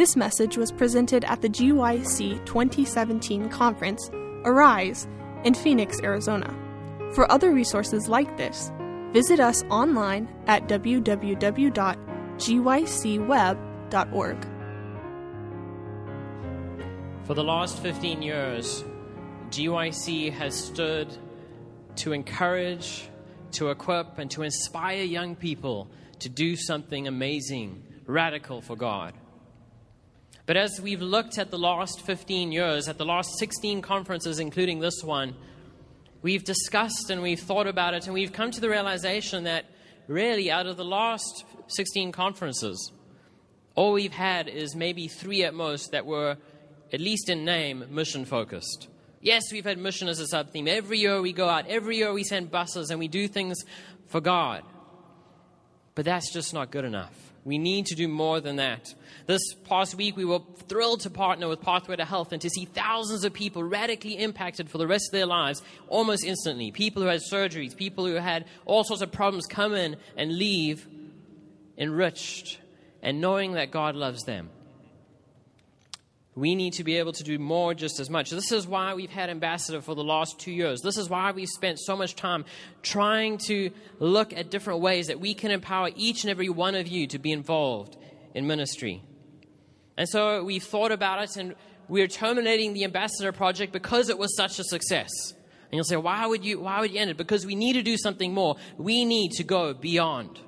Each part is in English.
This message was presented at the GYC 2017 conference, Arise, in Phoenix, Arizona. For other resources like this, visit us online at www.gycweb.org. For the last 15 years, GYC has stood to encourage, to equip, and to inspire young people to do something amazing, radical for God. But as we've looked at the last 15 years, at the last 16 conferences, including this one, we've discussed and we've thought about it, and we've come to the realization that really out of the last 16 conferences, all we've had is maybe 3 at most that were, at least in name, mission-focused. Yes, we've had mission as a sub-theme. Every year we go out, every year we send buses and we do things for God. But that's just not good enough. We need to do more than that. This past week, we were thrilled to partner with Pathway to Health and to see thousands of people radically impacted for the rest of their lives almost instantly. People who had surgeries, people who had all sorts of problems come in and leave enriched and knowing that God loves them. We need to be able to do more just as much. This is why we've had Ambassador for the last 2 years. This is why we've spent so much time trying to look at different ways that we can empower each and every one of you to be involved in ministry. And so we thought about it, and we're terminating the Ambassador Project because it was such a success. And you'll say, why would you end it? Because we need to do something more. We need to go beyond.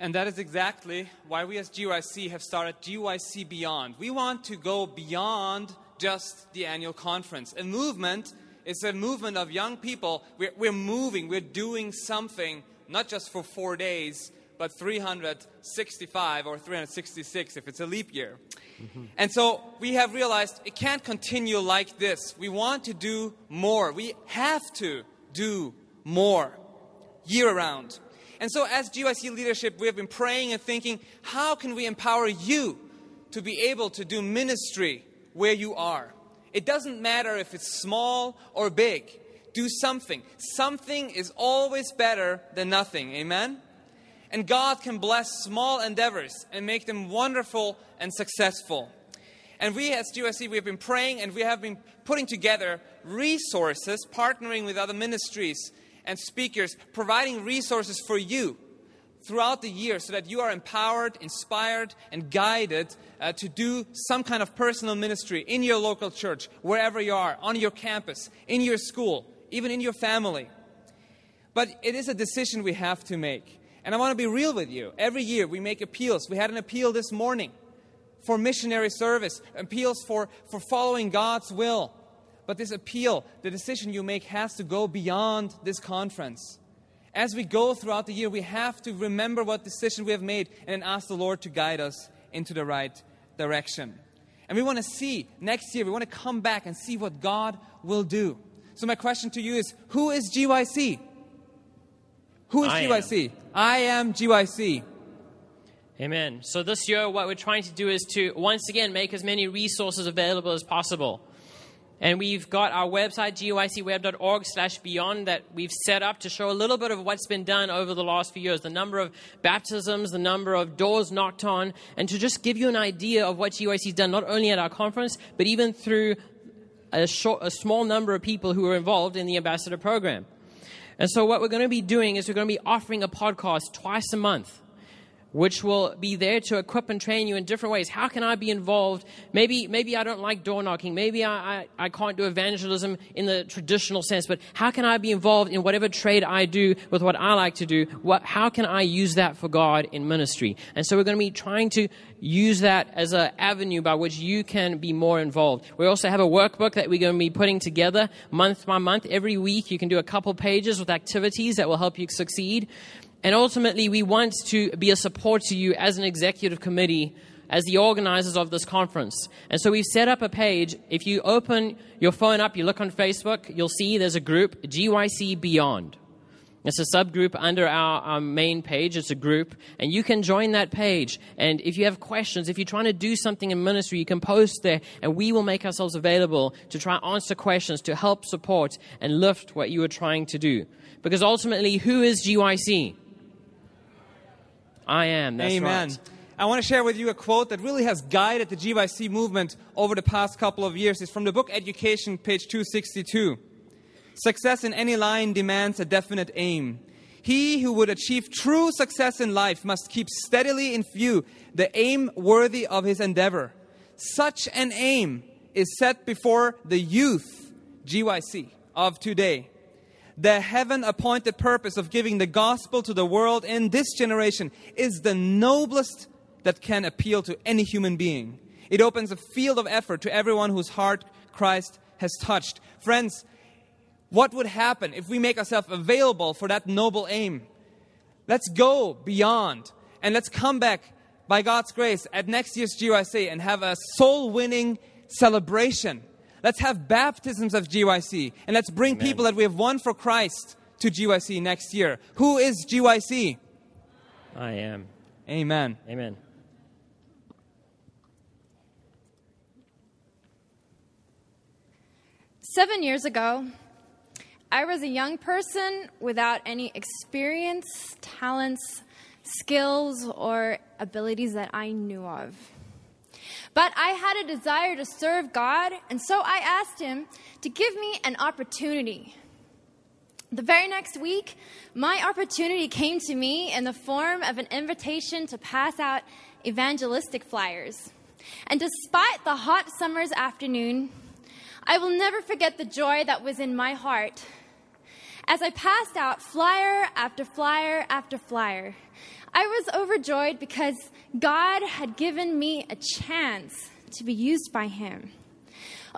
And that is exactly why we as GYC have started GYC Beyond. We want to go beyond just the annual conference. A movement is a movement of young people. We're moving, we're doing something, not just for 4 days, but 365 or 366 if it's a leap year. Mm-hmm. And so we have realized it can't continue like this. We want to do more. We have to do more year-round. And so as GYC leadership, we have been praying and thinking, how can we empower you to be able to do ministry where you are? It doesn't matter if it's small or big. Do something. Something is always better than nothing. Amen? And God can bless small endeavors and make them wonderful and successful. And we as GYC, we have been praying and we have been putting together resources, partnering with other ministries and speakers, providing resources for you throughout the year so that you are empowered, inspired, and guided to do some kind of personal ministry in your local church, wherever you are, on your campus, in your school, even in your family. But it is a decision we have to make. And I want to be real with you. Every year we make appeals. We had an appeal this morning for missionary service, appeals for following God's will. But this appeal, the decision you make, has to go beyond this conference. As we go throughout the year, we have to remember what decision we have made and ask the Lord to guide us into the right direction. And we want to see next year, we want to come back and see what God will do. So my question to you is, who is GYC? Who is GYC? I am GYC. Amen. So this year, what we're trying to do is to, once again, make as many resources available as possible. And we've got our website, gycweb.org/beyond, that we've set up to show a little bit of what's been done over the last few years, the number of baptisms, the number of doors knocked on, and to just give you an idea of what GYC's done, not only at our conference, but even through a small number of people who are involved in the Ambassador Program. And so what we're going to be doing is we're going to be offering a podcast twice a month, which will be there to equip and train you in different ways. How can I be involved? Maybe I don't like door knocking. Maybe I can't do evangelism in the traditional sense, but how can I be involved in whatever trade I do with what I like to do? How can I use that for God in ministry? And so we're going to be trying to use that as an avenue by which you can be more involved. We also have a workbook that we're going to be putting together month by month. Every week you can do a couple pages with activities that will help you succeed. And ultimately, we want to be a support to you as an executive committee, as the organizers of this conference. And so we've set up a page. If you open your phone up, you look on Facebook, you'll see there's a group, GYC Beyond. It's a subgroup under our main page. It's a group. And you can join that page. And if you have questions, if you're trying to do something in ministry, you can post there. And we will make ourselves available to try and answer questions, to help support and lift what you are trying to do. Because ultimately, who is GYC? I am. That's Amen. Right. I want to share with you a quote that really has guided the GYC movement over the past couple of years. It's from the book Education, page 262. Success in any line demands a definite aim. He who would achieve true success in life must keep steadily in view the aim worthy of his endeavor. Such an aim is set before the youth, GYC, of today. The heaven-appointed purpose of giving the gospel to the world in this generation is the noblest that can appeal to any human being. It opens a field of effort to everyone whose heart Christ has touched. Friends, what would happen if we make ourselves available for that noble aim? Let's go beyond, and let's come back by God's grace at next year's GYC and have a soul-winning celebration. Let's have baptisms of GYC, and let's bring Amen. People that we have won for Christ to GYC next year. Who is GYC? I am. Amen. Amen. Seven years ago, I was a young person without any experience, talents, skills, or abilities that I knew of. But I had a desire to serve God, and so I asked Him to give me an opportunity. The very next week, my opportunity came to me in the form of an invitation to pass out evangelistic flyers. And despite the hot summer's afternoon, I will never forget the joy that was in my heart. As I passed out flyer after flyer after flyer, I was overjoyed because God had given me a chance to be used by Him.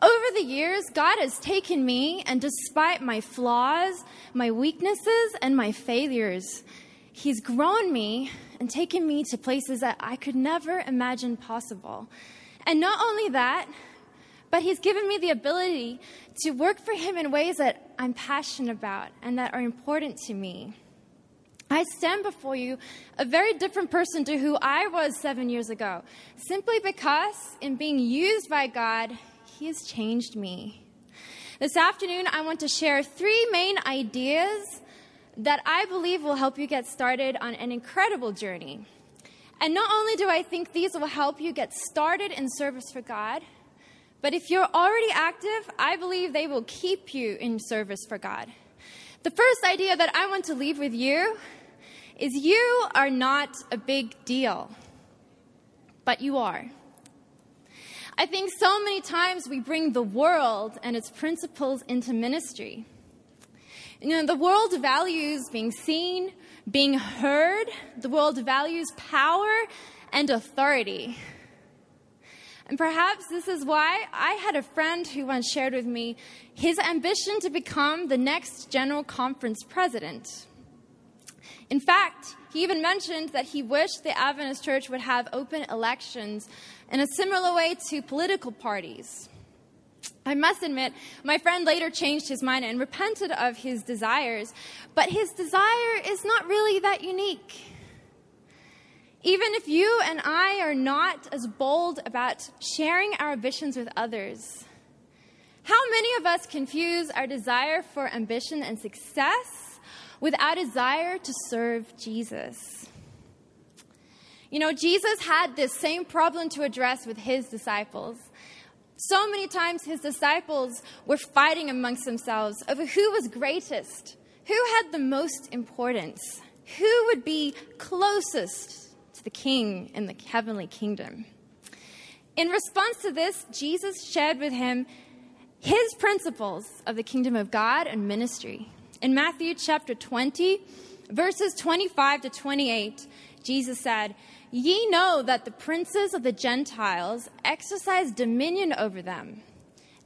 Over the years, God has taken me, and despite my flaws, my weaknesses, and my failures, He's grown me and taken me to places that I could never imagine possible. And not only that, but He's given me the ability to work for Him in ways that I'm passionate about and that are important to me. I stand before you a very different person to who I was 7 years ago, simply because in being used by God, He has changed me. This afternoon, I want to share three main ideas that I believe will help you get started on an incredible journey. And not only do I think these will help you get started in service for God, but if you're already active, I believe they will keep you in service for God. The first idea that I want to leave with you is you are not a big deal, but you are. I think so many times we bring the world and its principles into ministry. You know, the world values being seen, being heard. The world values power and authority. And perhaps this is why I had a friend who once shared with me his ambition to become the next General Conference president. In fact, he even mentioned that he wished the Adventist Church would have open elections in a similar way to political parties. I must admit, my friend later changed his mind and repented of his desires, but his desire is not really that unique. Even if you and I are not as bold about sharing our ambitions with others, how many of us confuse our desire for ambition and success with our desire to serve Jesus? You know, Jesus had this same problem to address with His disciples. So many times His disciples were fighting amongst themselves over who was greatest, who had the most importance, who would be closest to the King in the heavenly kingdom. In response to this, Jesus shared with him His principles of the kingdom of God and ministry. In Matthew chapter 20, verses 25 to 28, Jesus said, "Ye know that the princes of the Gentiles exercise dominion over them,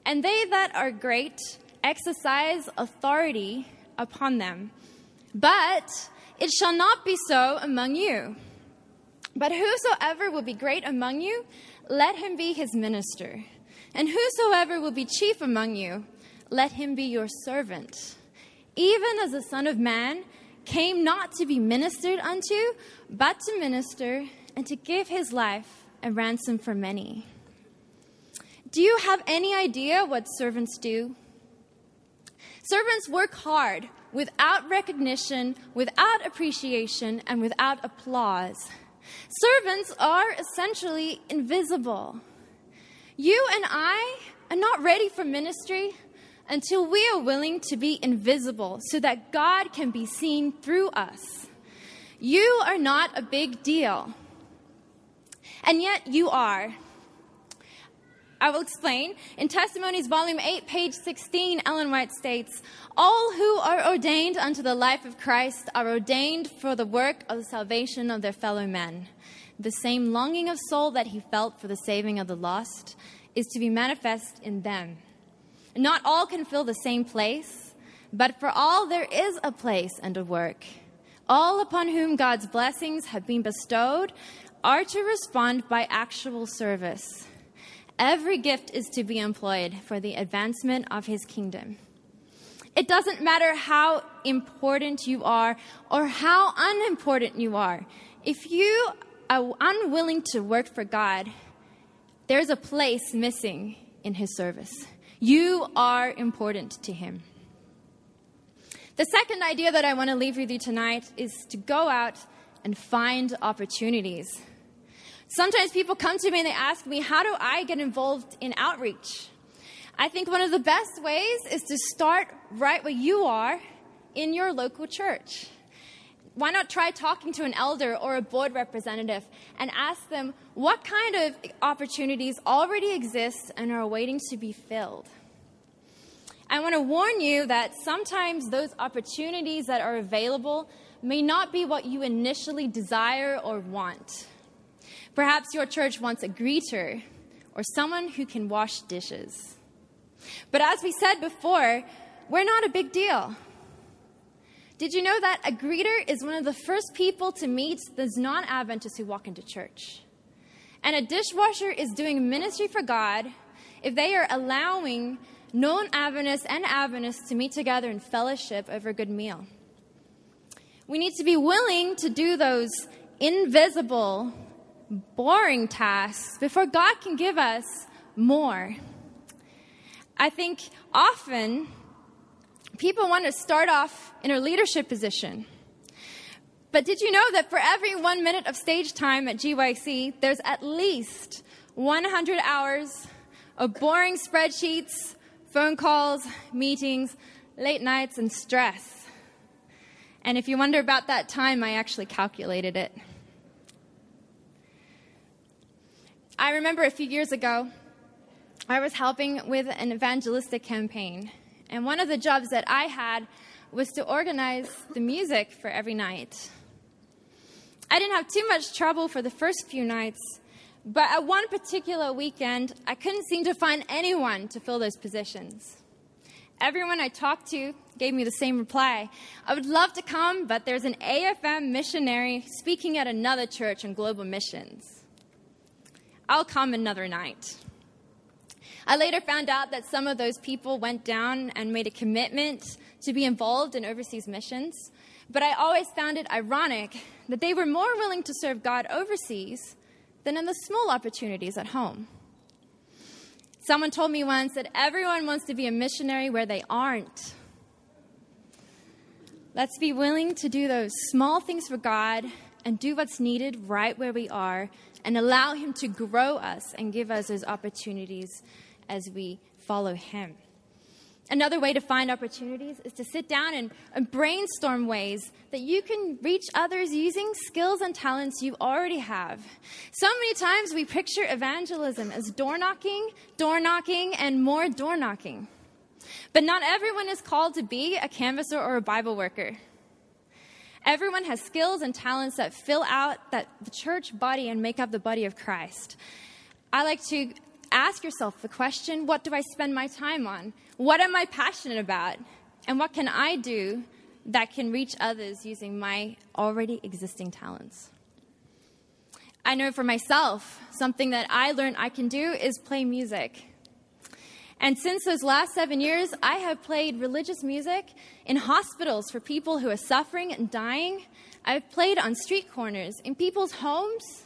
and they that are great exercise authority upon them. But it shall not be so among you. But whosoever will be great among you, let him be his minister. And whosoever will be chief among you, let him be your servant. Even as the Son of Man came not to be ministered unto, but to minister and to give His life a ransom for many." Do you have any idea what servants do? Servants work hard without recognition, without appreciation, and without applause. Servants are essentially invisible. You and I are not ready for ministry until we are willing to be invisible so that God can be seen through us. You are not a big deal, and yet you are. I will explain. In Testimonies, Volume 8, page 16, Ellen White states, "All who are ordained unto the life of Christ are ordained for the work of the salvation of their fellow men. The same longing of soul that he felt for the saving of the lost is to be manifest in them. Not all can fill the same place, but for all there is a place and a work. All upon whom God's blessings have been bestowed are to respond by actual service. Every gift is to be employed for the advancement of his kingdom." It doesn't matter how important you are or how unimportant you are. If you are unwilling to work for God, there's a place missing in his service. You are important to him. The second idea that I want to leave with you tonight is to go out and find opportunities. Sometimes people come to me and they ask me, how do I get involved in outreach? I think one of the best ways is to start right where you are in your local church. Why not try talking to an elder or a board representative and ask them what kind of opportunities already exist and are waiting to be filled? I want to warn you that sometimes those opportunities that are available may not be what you initially desire or want. Perhaps your church wants a greeter or someone who can wash dishes. But as we said before, we're not a big deal. Did you know that a greeter is one of the first people to meet those non-Adventists who walk into church? And a dishwasher is doing ministry for God if they are allowing non-Adventists and Adventists to meet together in fellowship over a good meal. We need to be willing to do those invisible, boring tasks before God can give us more. I think often people want to start off in a leadership position. But did you know that for every 1 minute of stage time at GYC, there's at least 100 hours of boring spreadsheets, phone calls, meetings, late nights, and stress? And if you wonder about that time, I actually calculated it. I remember a few years ago, I was helping with an evangelistic campaign. And one of the jobs that I had was to organize the music for every night. I didn't have too much trouble for the first few nights, but at one particular weekend, I couldn't seem to find anyone to fill those positions. Everyone I talked to gave me the same reply. I would love to come, but there's an AFM missionary speaking at another church on global missions. I'll come another night. I later found out that some of those people went down and made a commitment to be involved in overseas missions, but I always found it ironic that they were more willing to serve God overseas than in the small opportunities at home. Someone told me once that everyone wants to be a missionary where they aren't. Let's be willing to do those small things for God and do what's needed right where we are, and allow him to grow us and give us those opportunities as we follow him. Another way to find opportunities is to sit down and brainstorm ways that you can reach others using skills and talents you already have. So many times we picture evangelism as door knocking, and more door knocking. But not everyone is called to be a canvasser or a Bible worker. Everyone has skills and talents that fill out that the church body and make up the body of Christ. I like to ask yourself the question, what do I spend my time on? What am I passionate about? And what can I do that can reach others using my already existing talents? I know for myself, something that I learned I can do is play music. And since those last 7 years, I have played religious music in hospitals for people who are suffering and dying. I've played on street corners, in people's homes,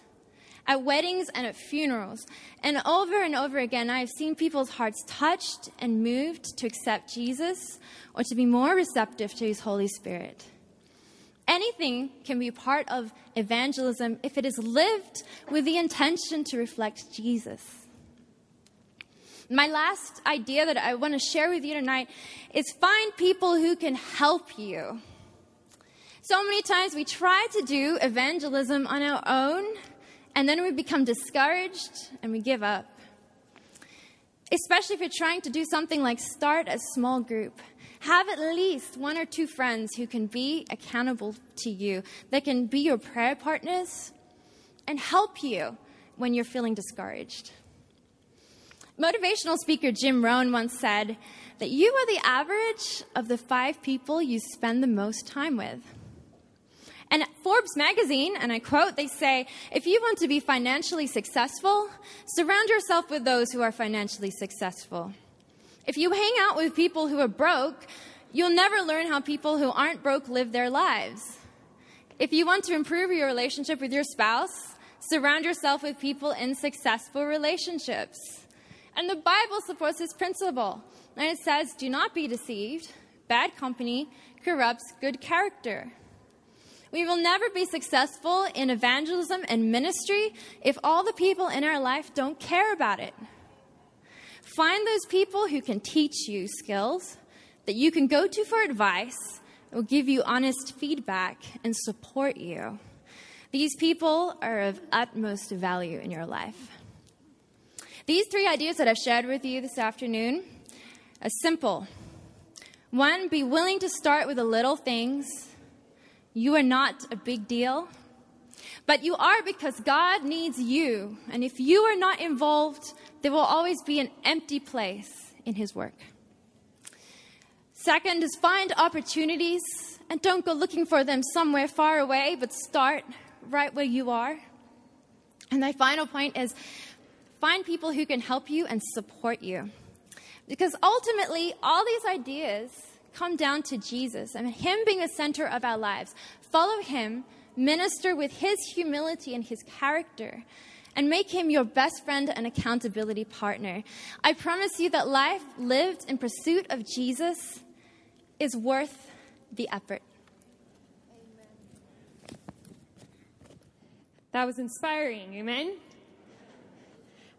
at weddings and at funerals. And over again, I have seen people's hearts touched and moved to accept Jesus or to be more receptive to his Holy Spirit. anything can be part of evangelism if it is lived with the intention to reflect Jesus. My last idea that I want to share with you tonight is find people who can help you. So many times we try to do evangelism on our own, and then we become discouraged and we give up. Especially if you're trying to do something like start a small group. Have at least one or two friends who can be accountable to you, that can be your prayer partners and help you when you're feeling discouraged. Motivational speaker Jim Rohn once said that you are the average of the 5 people you spend the most time with. And at Forbes magazine, and I quote, they say, if you want to be financially successful, surround yourself with those who are financially successful. If you hang out with people who are broke, you'll never learn how people who aren't broke live their lives. If you want to improve your relationship with your spouse, surround yourself with people in successful relationships. And the Bible supports this principle. And it says, do not be deceived. Bad company corrupts good character. We will never be successful in evangelism and ministry if all the people in our life don't care about it. Find those people who can teach you skills that you can go to for advice, will give you honest feedback, and support you. These people are of utmost value in your life. These 3 ideas that I've shared with you this afternoon are simple. 1, be willing to start with the little things. You are not a big deal, but you are because God needs you. And if you are not involved, there will always be an empty place in His work. 2nd is find opportunities and don't go looking for them somewhere far away, but start right where you are. And my final point is find people who can help you and support you. Because ultimately, all these ideas come down to Jesus and Him being the center of our lives. Follow Him, minister with His humility and His character, and make Him your best friend and accountability partner. I promise you that life lived in pursuit of Jesus is worth the effort. Amen. That was inspiring, amen?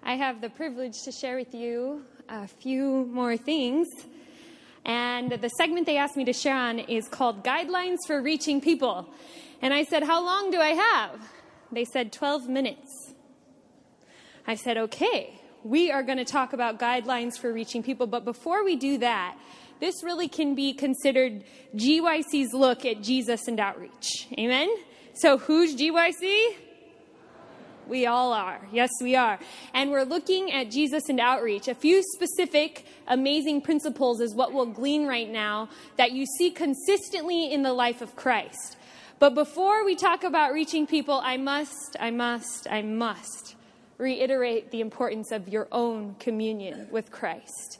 I have the privilege to share with you a few more things. And the segment they asked me to share on is called Guidelines for Reaching People. And I said, how long do I have? They said 12 minutes. I said, okay, we are going to talk about guidelines for reaching people. But before we do that, this really can be considered GYC's look at Jesus and outreach. Amen? So who's GYC? We all are. Yes, we are. And we're looking at Jesus and outreach. A few specific amazing principles is what we'll glean right now that you see consistently in the life of Christ. But before we talk about reaching people, I must reiterate the importance of your own communion with Christ.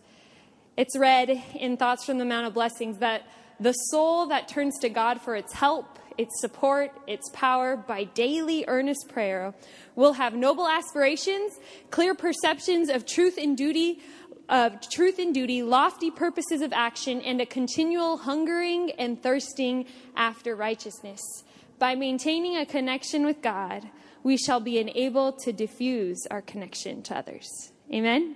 It's read in Thoughts from the Mount of Blessings that the soul that turns to God for its help, its support, its power by daily earnest prayer will have noble aspirations, clear perceptions of truth and duty, lofty purposes of action, and a continual hungering and thirsting after righteousness. By maintaining a connection with God, we shall be enabled to diffuse our connection to others. Amen.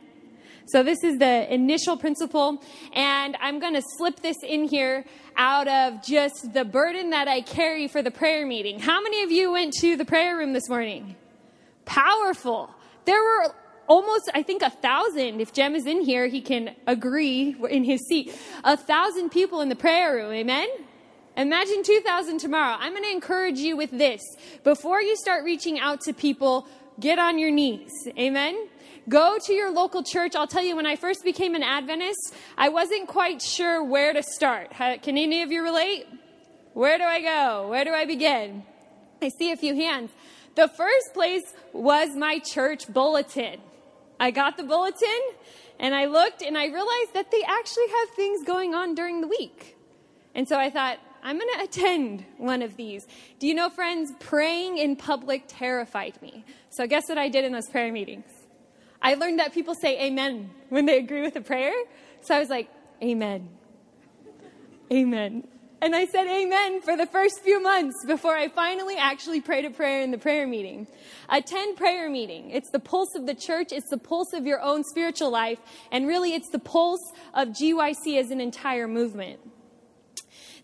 So this is the initial principle, and I'm going to slip this in here out of just the burden that I carry for the prayer meeting. How many of you went to the prayer room this morning? Powerful. There were almost, I think, 1,000. If Jem is in here, he can agree in his seat. 1,000 people in the prayer room. Amen? Imagine 2,000 tomorrow. I'm going to encourage you with this. Before you start reaching out to people, get on your knees. Amen? Go to your local church. I'll tell you, when I first became an Adventist, I wasn't quite sure where to start. Can any of you relate? Where do I go? Where do I begin? I see a few hands. The first place was my church bulletin. I got the bulletin, and I looked, and I realized that they actually have things going on during the week. And so I thought, I'm going to attend one of these. Do you know, friends, praying in public terrified me. So guess what I did in those prayer meetings? I learned that people say amen when they agree with a prayer. So I was like, amen, amen. And I said amen for the first few months before I finally actually prayed a prayer in the prayer meeting. Attend prayer meeting. It's the pulse of the church. It's the pulse of your own spiritual life. And really, it's the pulse of GYC as an entire movement.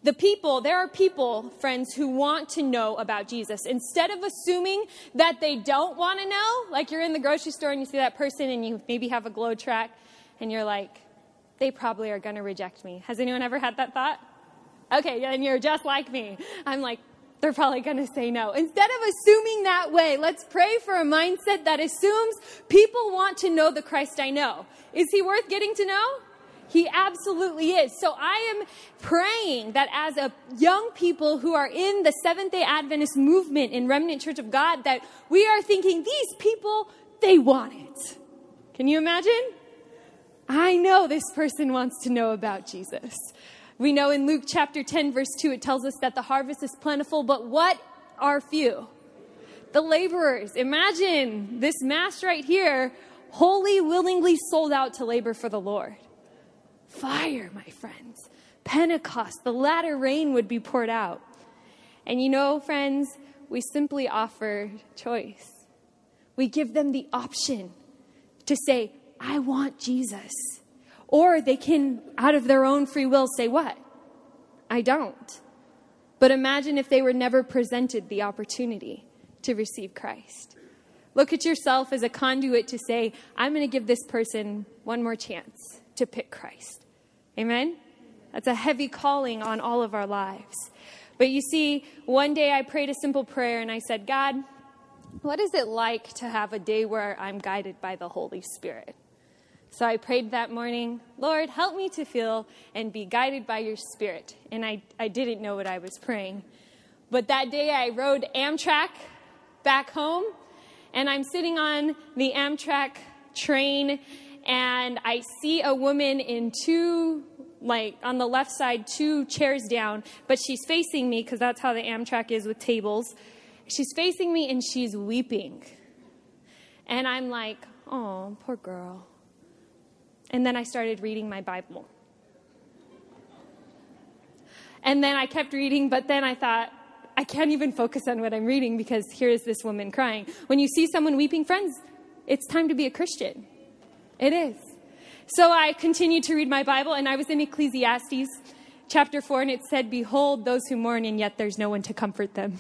There are people, friends, who want to know about Jesus. Instead of assuming that they don't want to know, like you're in the grocery store and you see that person and you maybe have a glow track and you're like, they probably are going to reject me. Has anyone ever had that thought? Okay, and you're just like me. I'm like, they're probably going to say no. Instead of assuming that way, let's pray for a mindset that assumes people want to know the Christ I know. Is he worth getting to know? He absolutely is. So I am praying that as a young people who are in the Seventh-day Adventist movement in Remnant Church of God, that we are thinking, these people, they want it. Can you imagine? I know this person wants to know about Jesus. We know in Luke chapter 10, verse 2, it tells us that the harvest is plentiful, but what are few? The laborers. Imagine this mass right here, wholly, willingly sold out to labor for the Lord. Fire, my friends. Pentecost, the latter rain would be poured out. And you know, friends, we simply offer choice. We give them the option to say, I want Jesus. Or they can, out of their own free will, say what? I don't. But imagine if they were never presented the opportunity to receive Christ. Look at yourself as a conduit to say, I'm going to give this person one more chance to pick Christ. Amen? That's a heavy calling on all of our lives. But you see, one day I prayed a simple prayer and I said, God, what is it like to have a day where I'm guided by the Holy Spirit? So I prayed that morning, Lord, help me to feel and be guided by your Spirit. And I didn't know what I was praying. But that day I rode Amtrak back home, and I'm sitting on the Amtrak train, and I see a woman in on the left side, two chairs down, but she's facing me because that's how the Amtrak is with tables. She's facing me, and she's weeping. And I'm like, oh, poor girl. And then I started reading my Bible. And then I kept reading, but then I thought, I can't even focus on what I'm reading because here is this woman crying. When you see someone weeping, friends, it's time to be a Christian. It is. So I continued to read my Bible, and I was in Ecclesiastes chapter 4, and it said, behold, those who mourn, and yet there's no one to comfort them.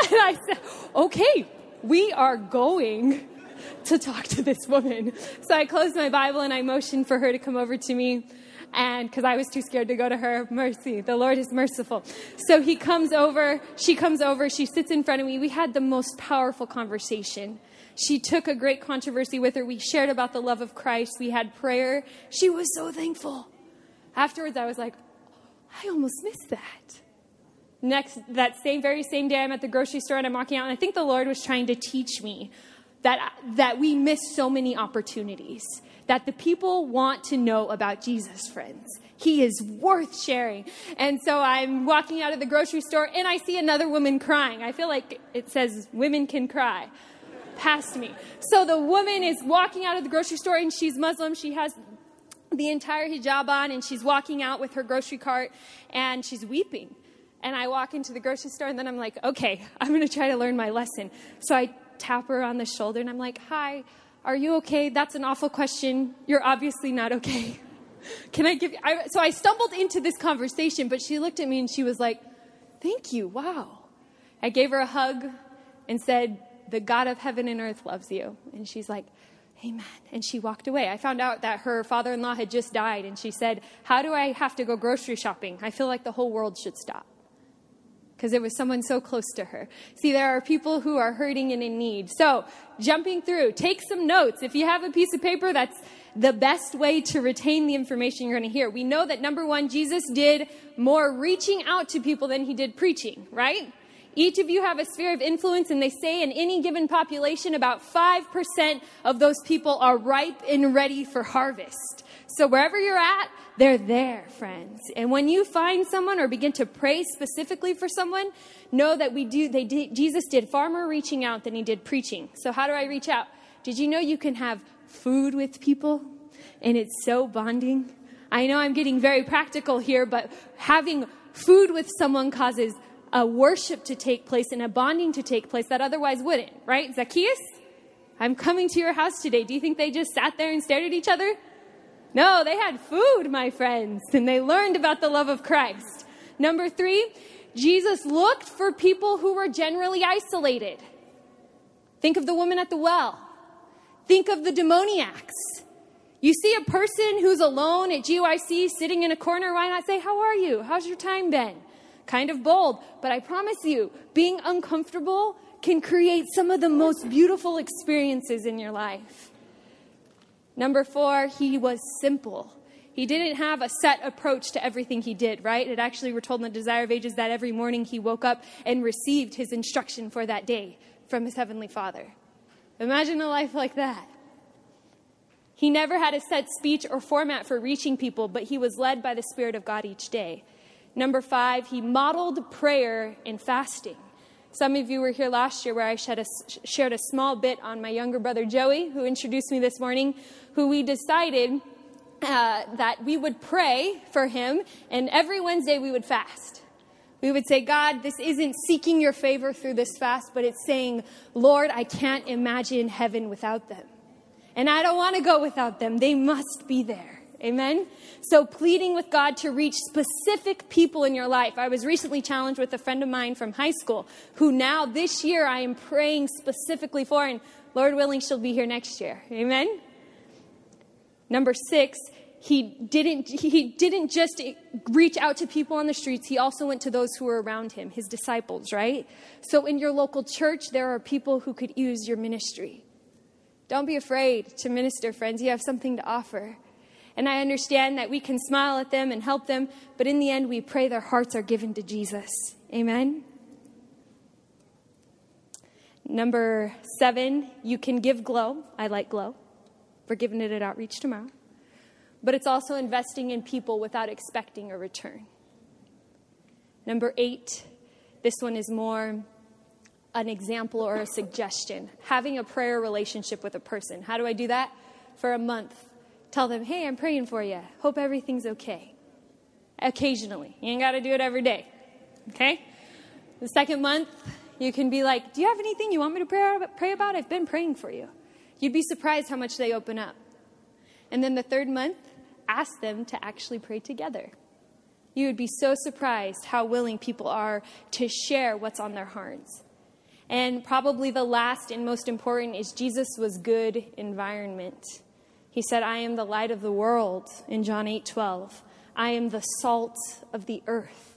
And I said, okay, we are going to talk to this woman. So I closed my Bible and I motioned for her to come over to me, and because I was too scared to go to her. Mercy, the Lord is merciful. So he comes over, she comes over, she sits in front of me. We had the most powerful conversation. She took a great controversy with her. We shared about the love of Christ. We had prayer. She was so thankful. Afterwards, I was like, I almost missed that. Next, that very same day, I'm at the grocery store and I'm walking out, and I think the Lord was trying to teach me that we miss so many opportunities, that the people want to know about Jesus, friends. He is worth sharing. And so I'm walking out of the grocery store, and I see another woman crying. I feel like it says women can cry past me. So the woman is walking out of the grocery store, and she's Muslim. She has the entire hijab on, and she's walking out with her grocery cart, and she's weeping. And I walk into the grocery store, and then I'm like, okay, I'm going to try to learn my lesson. So I tap her on the shoulder, and I'm like, hi, are you okay? That's an awful question. You're obviously not okay. Can I give you... So I stumbled into this conversation, but she looked at me, and she was like, thank you, wow. I gave her a hug and said, the God of heaven and earth loves you. And she's like, amen. And she walked away. I found out that her father-in-law had just died, and she said, how do I have to go grocery shopping? I feel like the whole world should stop. Because it was someone so close to her. See, there are people who are hurting and in need. So, jumping through, take some notes. If you have a piece of paper, that's the best way to retain the information you're going to hear. We know that, number one, Jesus did more reaching out to people than he did preaching, right? Each of you have a sphere of influence, and they say in any given population, about 5% of those people are ripe and ready for harvest. So wherever you're at, they're there, friends. And when you find someone or begin to pray specifically for someone, know that Jesus did far more reaching out than he did preaching. So how do I reach out? Did you know you can have food with people? And it's so bonding. I know I'm getting very practical here, but having food with someone causes a worship to take place and a bonding to take place that otherwise wouldn't, right? Zacchaeus, I'm coming to your house today. Do you think they just sat there and stared at each other? No, they had food, my friends, and they learned about the love of Christ. Number 3, Jesus looked for people who were generally isolated. Think of the woman at the well. Think of the demoniacs. You see a person who's alone at GYC sitting in a corner, why not say, how are you? How's your time been? Kind of bold, but I promise you, being uncomfortable can create some of the most beautiful experiences in your life. Number 4, he was simple. He didn't have a set approach to everything he did, right? It actually, we're told in the Desire of Ages that every morning he woke up and received his instruction for that day from his Heavenly Father. Imagine a life like that. He never had a set speech or format for reaching people, but he was led by the Spirit of God each day. Number 5, he modeled prayer and fasting. Some of you were here last year where I shared a small bit on my younger brother, Joey, who introduced me this morning, who we decided that we would pray for him, and every Wednesday we would fast. We would say, God, this isn't seeking your favor through this fast, but it's saying, Lord, I can't imagine heaven without them. And I don't want to go without them. They must be there. Amen? So pleading with God to reach specific people in your life. I was recently challenged with a friend of mine from high school who now this year I am praying specifically for, and Lord willing, she'll be here next year. Amen? Number 6, he didn't just reach out to people on the streets. He also went to those who were around him, his disciples, right? So in your local church, there are people who could use your ministry. Don't be afraid to minister, friends. You have something to offer. And I understand that we can smile at them and help them, but in the end, we pray their hearts are given to Jesus. Amen? Number 7, you can give glow. I like glow. We're giving it at Outreach tomorrow. But it's also investing in people without expecting a return. Number 8, this one is more an example or a suggestion. Having a prayer relationship with a person. How do I do that? For a month. Tell them, hey, I'm praying for you. Hope everything's okay. Occasionally. You ain't got to do it every day. Okay? The second month, you can be like, do you have anything you want me to pray about? I've been praying for you. You'd be surprised how much they open up. And then the third month, ask them to actually pray together. You would be so surprised how willing people are to share what's on their hearts. And probably the last and most important is Jesus was good environment. He said, I am the light of the world in John 8:12. I am the salt of the earth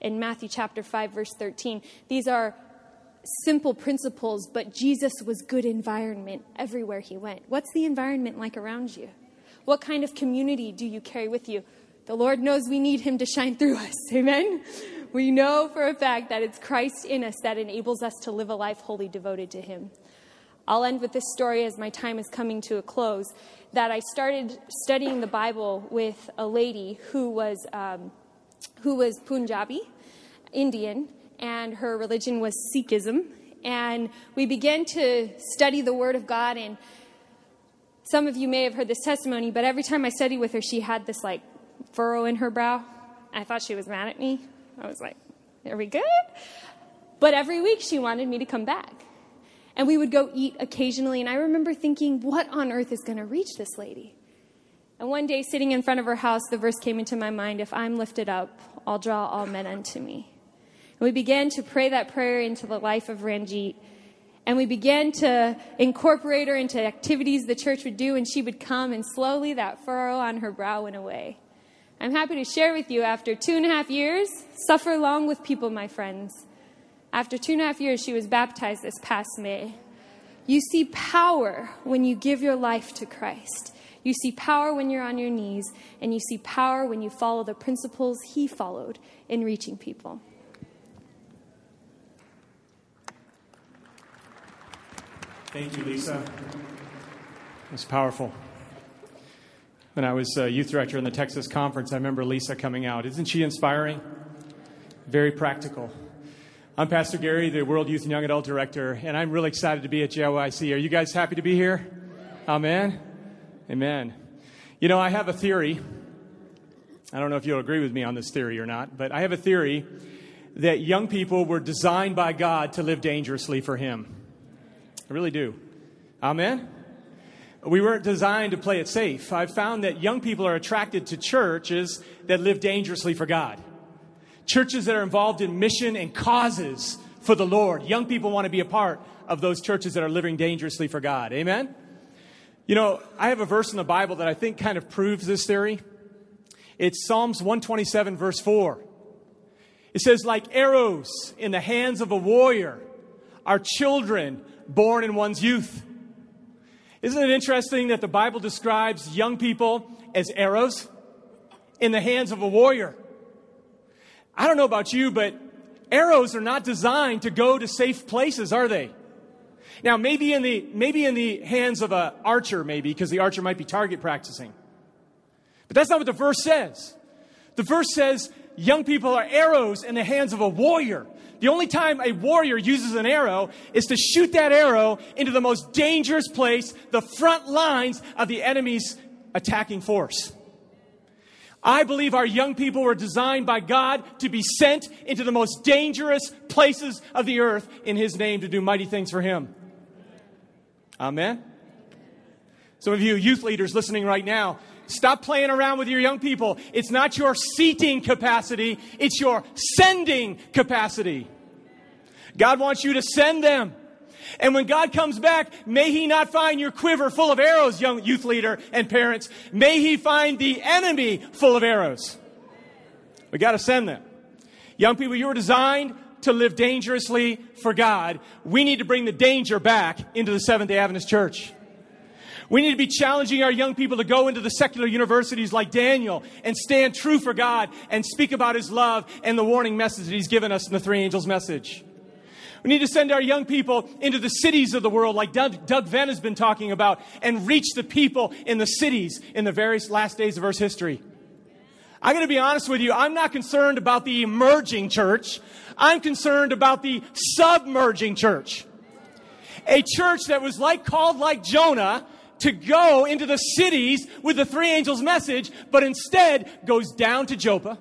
in Matthew chapter 5, verse 13. These are simple principles, but Jesus was good environment everywhere he went. What's the environment like around you? What kind of community do you carry with you? The Lord knows we need him to shine through us. Amen? We know for a fact that it's Christ in us that enables us to live a life wholly devoted to him. I'll end with this story as my time is coming to a close, that I started studying the Bible with a lady who was Punjabi, Indian, and her religion was Sikhism. And we began to study the Word of God, and some of you may have heard this testimony, but every time I studied with her, she had this, like, furrow in her brow. I thought she was mad at me. I was like, are we good? But every week she wanted me to come back. And we would go eat occasionally. And I remember thinking, what on earth is going to reach this lady? And one day, sitting in front of her house, the verse came into my mind, if I'm lifted up, I'll draw all men unto me. And we began to pray that prayer into the life of Ranjit. And we began to incorporate her into activities the church would do. And she would come, and slowly that furrow on her brow went away. I'm happy to share with you, after 2.5 years, suffer long with people, my friends. After 2.5 years, she was baptized this past May. You see power when you give your life to Christ. You see power when you're on your knees, and you see power when you follow the principles he followed in reaching people. Thank you, Lisa. That's powerful. When I was a youth director in the Texas Conference, I remember Lisa coming out. Isn't she inspiring? Very practical. I'm Pastor Gary, the World Youth and Young Adult Director, and I'm really excited to be at GYC. Are you guys happy to be here? Amen? Amen. You know, I have a theory I don't know if you'll agree with me on this theory or not, but I have a theory that young people were designed by God to live dangerously for Him. I really do. Amen? We weren't designed to play it safe. I've found that young people are attracted to churches that live dangerously for God. Churches that are involved in mission and causes for the Lord. Young people want to be a part of those churches that are living dangerously for God. Amen? You know, I have a verse in the Bible that I think kind of proves this theory. It's Psalms 127, verse 4. It says, like arrows in the hands of a warrior are children born in one's youth. Isn't it interesting that the Bible describes young people as arrows in the hands of a warrior? I don't know about you, but arrows are not designed to go to safe places, are they? Now, maybe in the hands of an archer, maybe, because the archer might be target practicing. But that's not what the verse says. The verse says young people are arrows in the hands of a warrior. The only time a warrior uses an arrow is to shoot that arrow into the most dangerous place, the front lines of the enemy's attacking force. I believe our young people were designed by God to be sent into the most dangerous places of the earth in His name to do mighty things for Him. Amen? Some of you youth leaders listening right now, stop playing around with your young people. It's not your seating capacity. It's your sending capacity. God wants you to send them. And when God comes back, may He not find your quiver full of arrows, young youth leader and parents. May He find the enemy full of arrows. We got to send them. Young people, you were designed to live dangerously for God. We need to bring the danger back into the Seventh-day Adventist Church. We need to be challenging our young people to go into the secular universities like Daniel and stand true for God and speak about His love and the warning message that He's given us in the three angels' message. We need to send our young people into the cities of the world like Doug Venn has been talking about and reach the people in the cities in the various last days of Earth's history. I'm going to be honest with you. I'm not concerned about the emerging church. I'm concerned about the submerging church. A church that was called like Jonah to go into the cities with the three angels' message, but instead goes down to Joppa,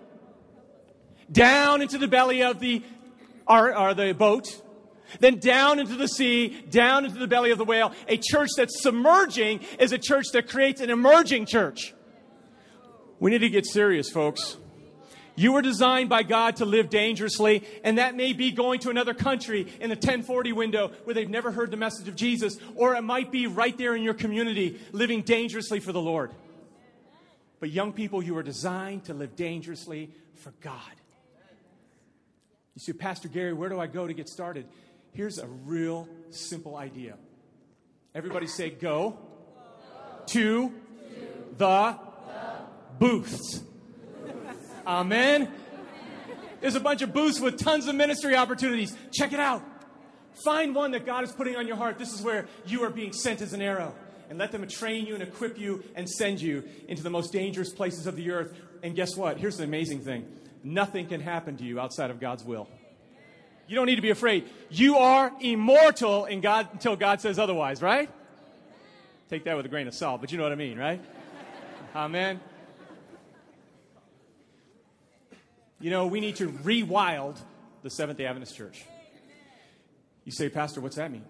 down into the belly of the boat, then down into the sea, down into the belly of the whale. A church that's submerging is a church that creates an emerging church. We need to get serious, folks. You were designed by God to live dangerously, and that may be going to another country in the 1040 window where they've never heard the message of Jesus, or it might be right there in your community living dangerously for the Lord. But young people, you were designed to live dangerously for God. You say, Pastor Gary, where do I go to get started? Here's a real simple idea. Everybody say, go to the booths. Amen. There's a bunch of booths with tons of ministry opportunities. Check it out. Find one that God is putting on your heart. This is where you are being sent as an arrow. And let them train you and equip you and send you into the most dangerous places of the earth. And guess what? Here's the amazing thing. Nothing can happen to you outside of God's will. You don't need to be afraid. You are immortal in God until God says otherwise, right? Take that with a grain of salt, but you know what I mean, right? Amen. You know, we need to rewild the Seventh-day Adventist Church. You say, Pastor, what's that mean?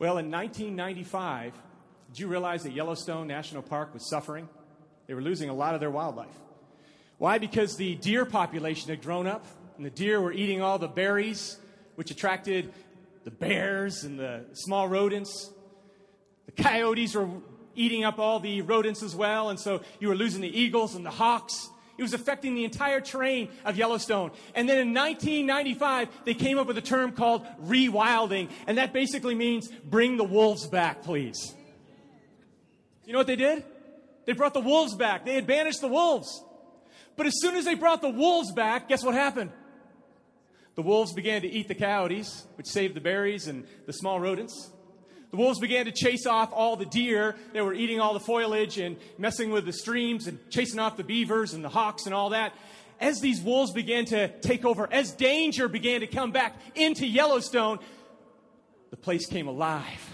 Well, in 1995, did you realize that Yellowstone National Park was suffering? They were losing a lot of their wildlife. Why? Because the deer population had grown up, and the deer were eating all the berries, which attracted the bears and the small rodents. The coyotes were eating up all the rodents as well, and so you were losing the eagles and the hawks. It was affecting the entire terrain of Yellowstone. And then in 1995, they came up with a term called rewilding. And that basically means bring the wolves back, please. You know what they did? They brought the wolves back. They had banished the wolves. But as soon as they brought the wolves back, guess what happened? The wolves began to eat the coyotes, which saved the berries and the small rodents. The wolves began to chase off all the deer that were eating all the foliage and messing with the streams and chasing off the beavers and the hawks and all that. As these wolves began to take over, as danger began to come back into Yellowstone, the place came alive.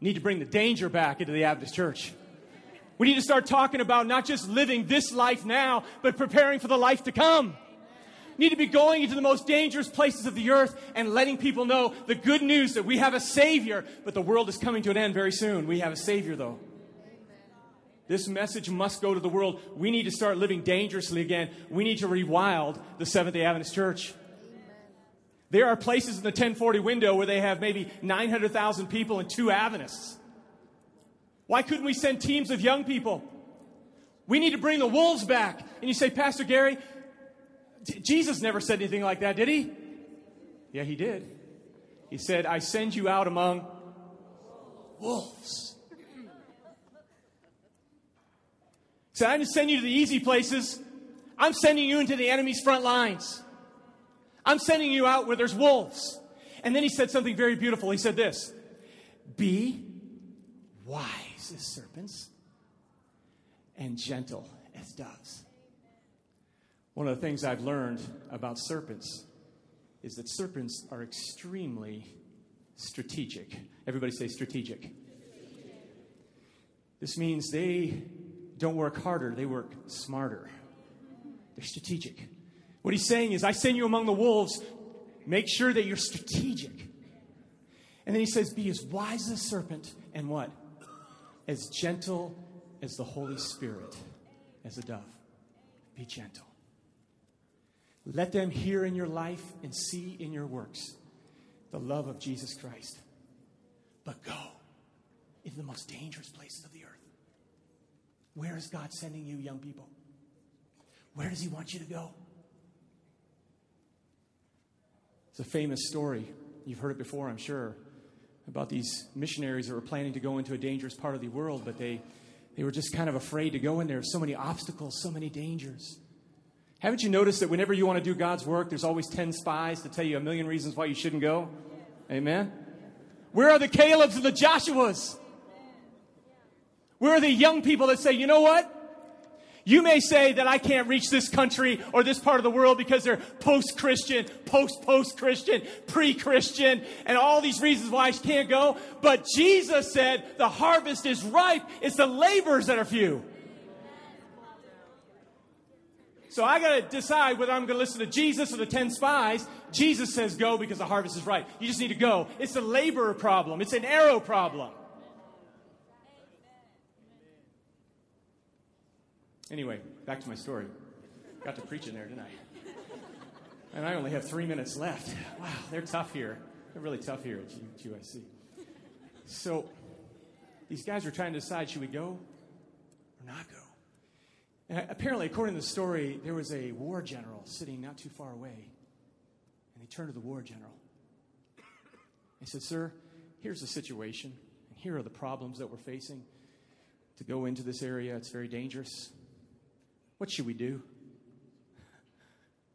Need to bring the danger back into the Adventist Church. We need to start talking about not just living this life now, but preparing for the life to come. We need to be going into the most dangerous places of the earth and letting people know the good news that we have a Savior, but the world is coming to an end very soon. We have a Savior, though. This message must go to the world. We need to start living dangerously again. We need to rewild the Seventh-day Adventist Church. There are places in the 1040 window where they have maybe 900,000 people and 2 Adventists. Why couldn't we send teams of young people? We need to bring the wolves back. And you say, Pastor Gary, Jesus never said anything like that, did he? Yeah, he did. He said, I send you out among wolves. He said, I didn't send you to the easy places. I'm sending you into the enemy's front lines. I'm sending you out where there's wolves. And then he said something very beautiful. He said this, be wise as serpents and gentle as doves. One of the things I've learned about serpents is that serpents are extremely strategic. Everybody say strategic. This means they don't work harder, they work smarter. They're strategic. What he's saying is, I send you among the wolves. Make sure that you're strategic. And then he says, be as wise as a serpent and what? As gentle as the Holy Spirit, as a dove. Be gentle. Let them hear in your life and see in your works the love of Jesus Christ. But go into the most dangerous places of the earth. Where is God sending you, young people? Where does he want you to go? It's a famous story, you've heard it before, I'm sure, about these missionaries that were planning to go into a dangerous part of the world, but they were just kind of afraid to go in there. So many obstacles, so many dangers. Haven't you noticed that whenever you want to do God's work, there's always 10 spies to tell you a million reasons why you shouldn't go? Amen? Where are the Calebs and the Joshuas? Where are the young people that say, you know what? You may say that I can't reach this country or this part of the world because they're post-Christian, post-post-Christian, pre-Christian, and all these reasons why I can't go. But Jesus said the harvest is ripe. It's the laborers that are few. So I got to decide whether I'm going to listen to Jesus or the 10 spies. Jesus says go because the harvest is ripe. You just need to go. It's a laborer problem. It's an arrow problem. Anyway, back to my story. Got to preach in there, didn't I? And I only have 3 minutes left. Wow, they're tough here. They're really tough here at GYC. So these guys were trying to decide, should we go or not go? And apparently, according to the story, there was a war general sitting not too far away. And they turned to the war general. They said, sir, here's the situation. And here are the problems that we're facing. To go into this area, it's very dangerous. What should we do?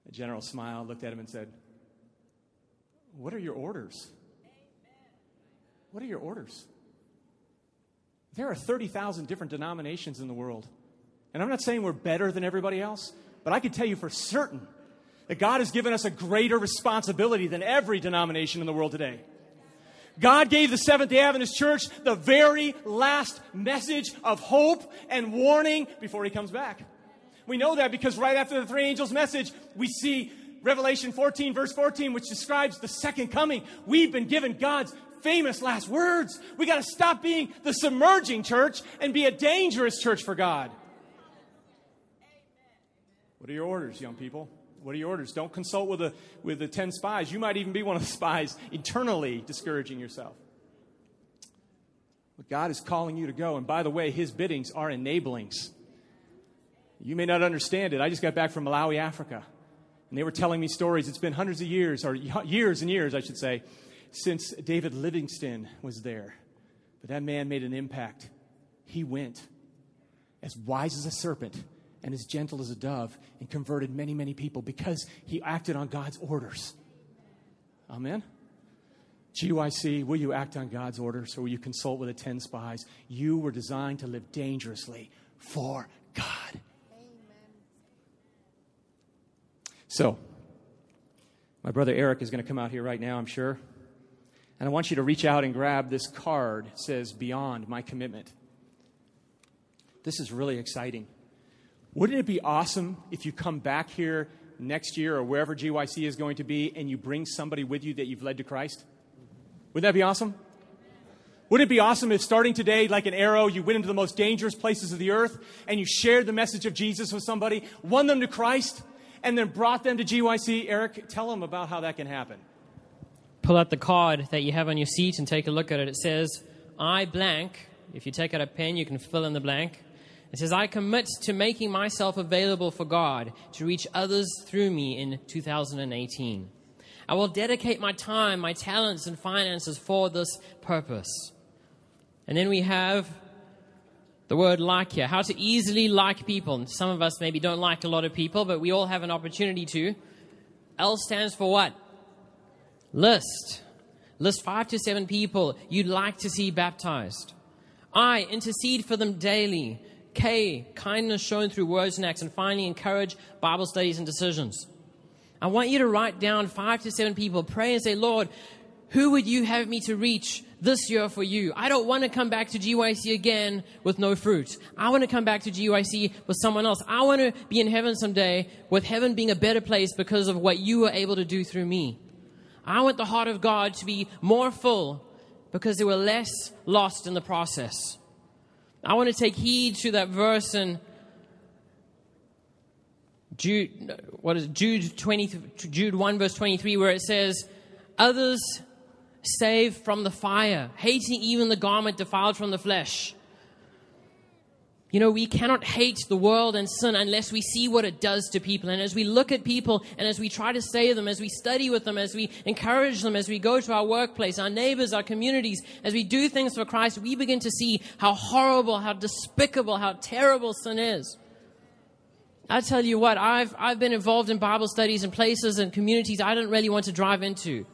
The general smiled, looked at him and said, what are your orders? What are your orders? There are 30,000 different denominations in the world. And I'm not saying we're better than everybody else, but I can tell you for certain that God has given us a greater responsibility than every denomination in the world today. God gave the Seventh-day Adventist Church the very last message of hope and warning before he comes back. We know that because right after the three angels' message, we see Revelation 14, verse 14, which describes the second coming. We've been given God's famous last words. We got to stop being the submerging church and be a dangerous church for God. What are your orders, young people? What are your orders? Don't consult with the 10 spies. You might even be one of the spies internally discouraging yourself. But God is calling you to go. And by the way, his biddings are enablings. You may not understand it. I just got back from Malawi, Africa. And they were telling me stories. It's been hundreds of years, or years and years, I should say, since David Livingstone was there. But that man made an impact. He went as wise as a serpent and as gentle as a dove, and converted many, many people because he acted on God's orders. Amen? GYC, will you act on God's orders, or will you consult with the 10 spies? You were designed to live dangerously for God. Amen. So, my brother Eric is going to come out here right now, I'm sure. And I want you to reach out and grab this card. It says, Beyond My Commitment. This is really exciting. Wouldn't it be awesome if you come back here next year or wherever GYC is going to be and you bring somebody with you that you've led to Christ? Wouldn't that be awesome? Wouldn't it be awesome if starting today, like an arrow, you went into the most dangerous places of the earth and you shared the message of Jesus with somebody, won them to Christ, and then brought them to GYC? Eric, tell them about how that can happen. Pull out the card that you have on your seat and take a look at it. It says, I blank. If you take out a pen, you can fill in the blank. It says, I commit to making myself available for God to reach others through me in 2018. I will dedicate my time, my talents, and finances for this purpose. And then we have the word like here, how to easily like people. And some of us maybe don't like a lot of people, but we all have an opportunity to. L stands for what? List. List 5 to 7 people you'd like to see baptized. I, intercede for them daily. K, kindness shown through words and acts. And finally, encourage Bible studies and decisions. I want you to write down 5 to 7 people. Pray and say, Lord, who would you have me to reach this year for you? I don't want to come back to GYC again with no fruit. I want to come back to GYC with someone else. I want to be in heaven someday with heaven being a better place because of what you were able to do through me. I want the heart of God to be more full because there were less lost in the process. I want to take heed to that verse in Jude 1 verse 23, where it says, others save from the fire, hating even the garment defiled from the flesh. You know, we cannot hate the world and sin unless we see what it does to people. And as we look at people and as we try to save them, as we study with them, as we encourage them, as we go to our workplace, our neighbors, our communities, as we do things for Christ, we begin to see how horrible, how despicable, how terrible sin is. I tell you what, I've been involved in Bible studies and places and communities I didn't really want to drive into.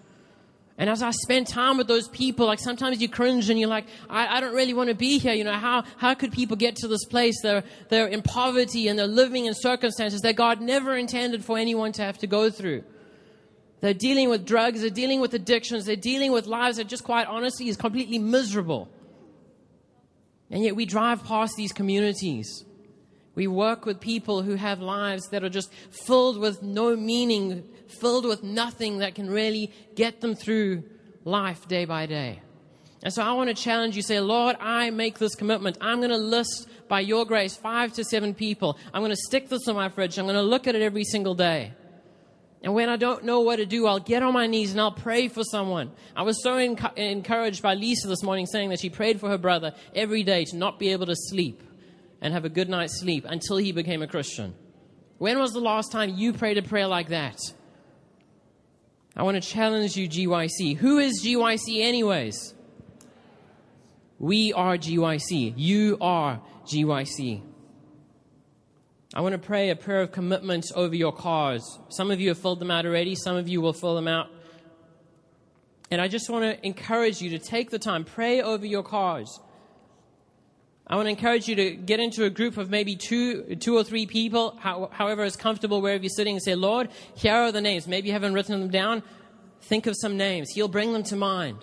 And as I spend time with those people, like sometimes you cringe and you're like, I don't really want to be here. You know, how could people get to this place? They're in poverty and they're living in circumstances that God never intended for anyone to have to go through. They're dealing with drugs. They're dealing with addictions. They're dealing with lives that just quite honestly is completely miserable. And yet we drive past these communities. We work with people who have lives that are just filled with no meaning, filled with nothing that can really get them through life day by day. And so I want to challenge you, say, Lord, I make this commitment. I'm going to list by your grace 5 to 7 people. I'm going to stick this in my fridge. I'm going to look at it every single day. And when I don't know what to do, I'll get on my knees and I'll pray for someone. I was so encouraged by Lisa this morning saying that she prayed for her brother every day to not be able to sleep and have a good night's sleep until he became a Christian. When was the last time you prayed a prayer like that? I want to challenge you, GYC. Who is GYC anyways? We are GYC. You are GYC. I want to pray a prayer of commitment over your cars. Some of you have filled them out already. Some of you will fill them out. And I just want to encourage you to take the time. Pray over your cars. I want to encourage you to get into a group of maybe two or three people, however is comfortable wherever you're sitting, and say, Lord, here are the names. Maybe you haven't written them down. Think of some names. He'll bring them to mind.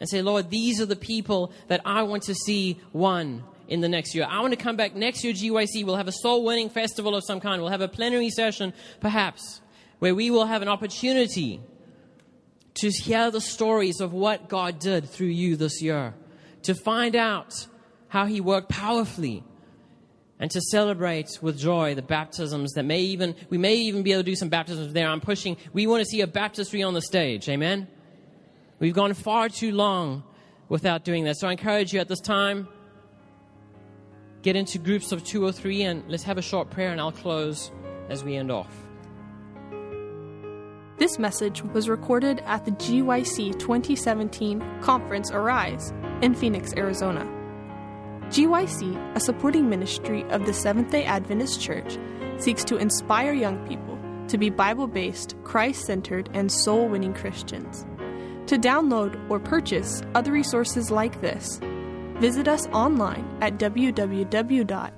And say, Lord, these are the people that I want to see won in the next year. I want to come back next year, GYC. We'll have a soul-winning festival of some kind. We'll have a plenary session, perhaps, where we will have an opportunity to hear the stories of what God did through you this year, to find out how he worked powerfully, and to celebrate with joy the baptisms that we may even be able to do some baptisms there. I'm pushing. We want to see a baptistry on the stage. Amen. We've gone far too long without doing that. So I encourage you at this time, get into groups of 2 or 3 and let's have a short prayer, and I'll close as we end off. This message was recorded at the GYC 2017 Conference Arise in Phoenix, Arizona. GYC, a supporting ministry of the Seventh-day Adventist Church, seeks to inspire young people to be Bible-based, Christ-centered, and soul-winning Christians. To download or purchase other resources like this, visit us online at www.gycweb.org.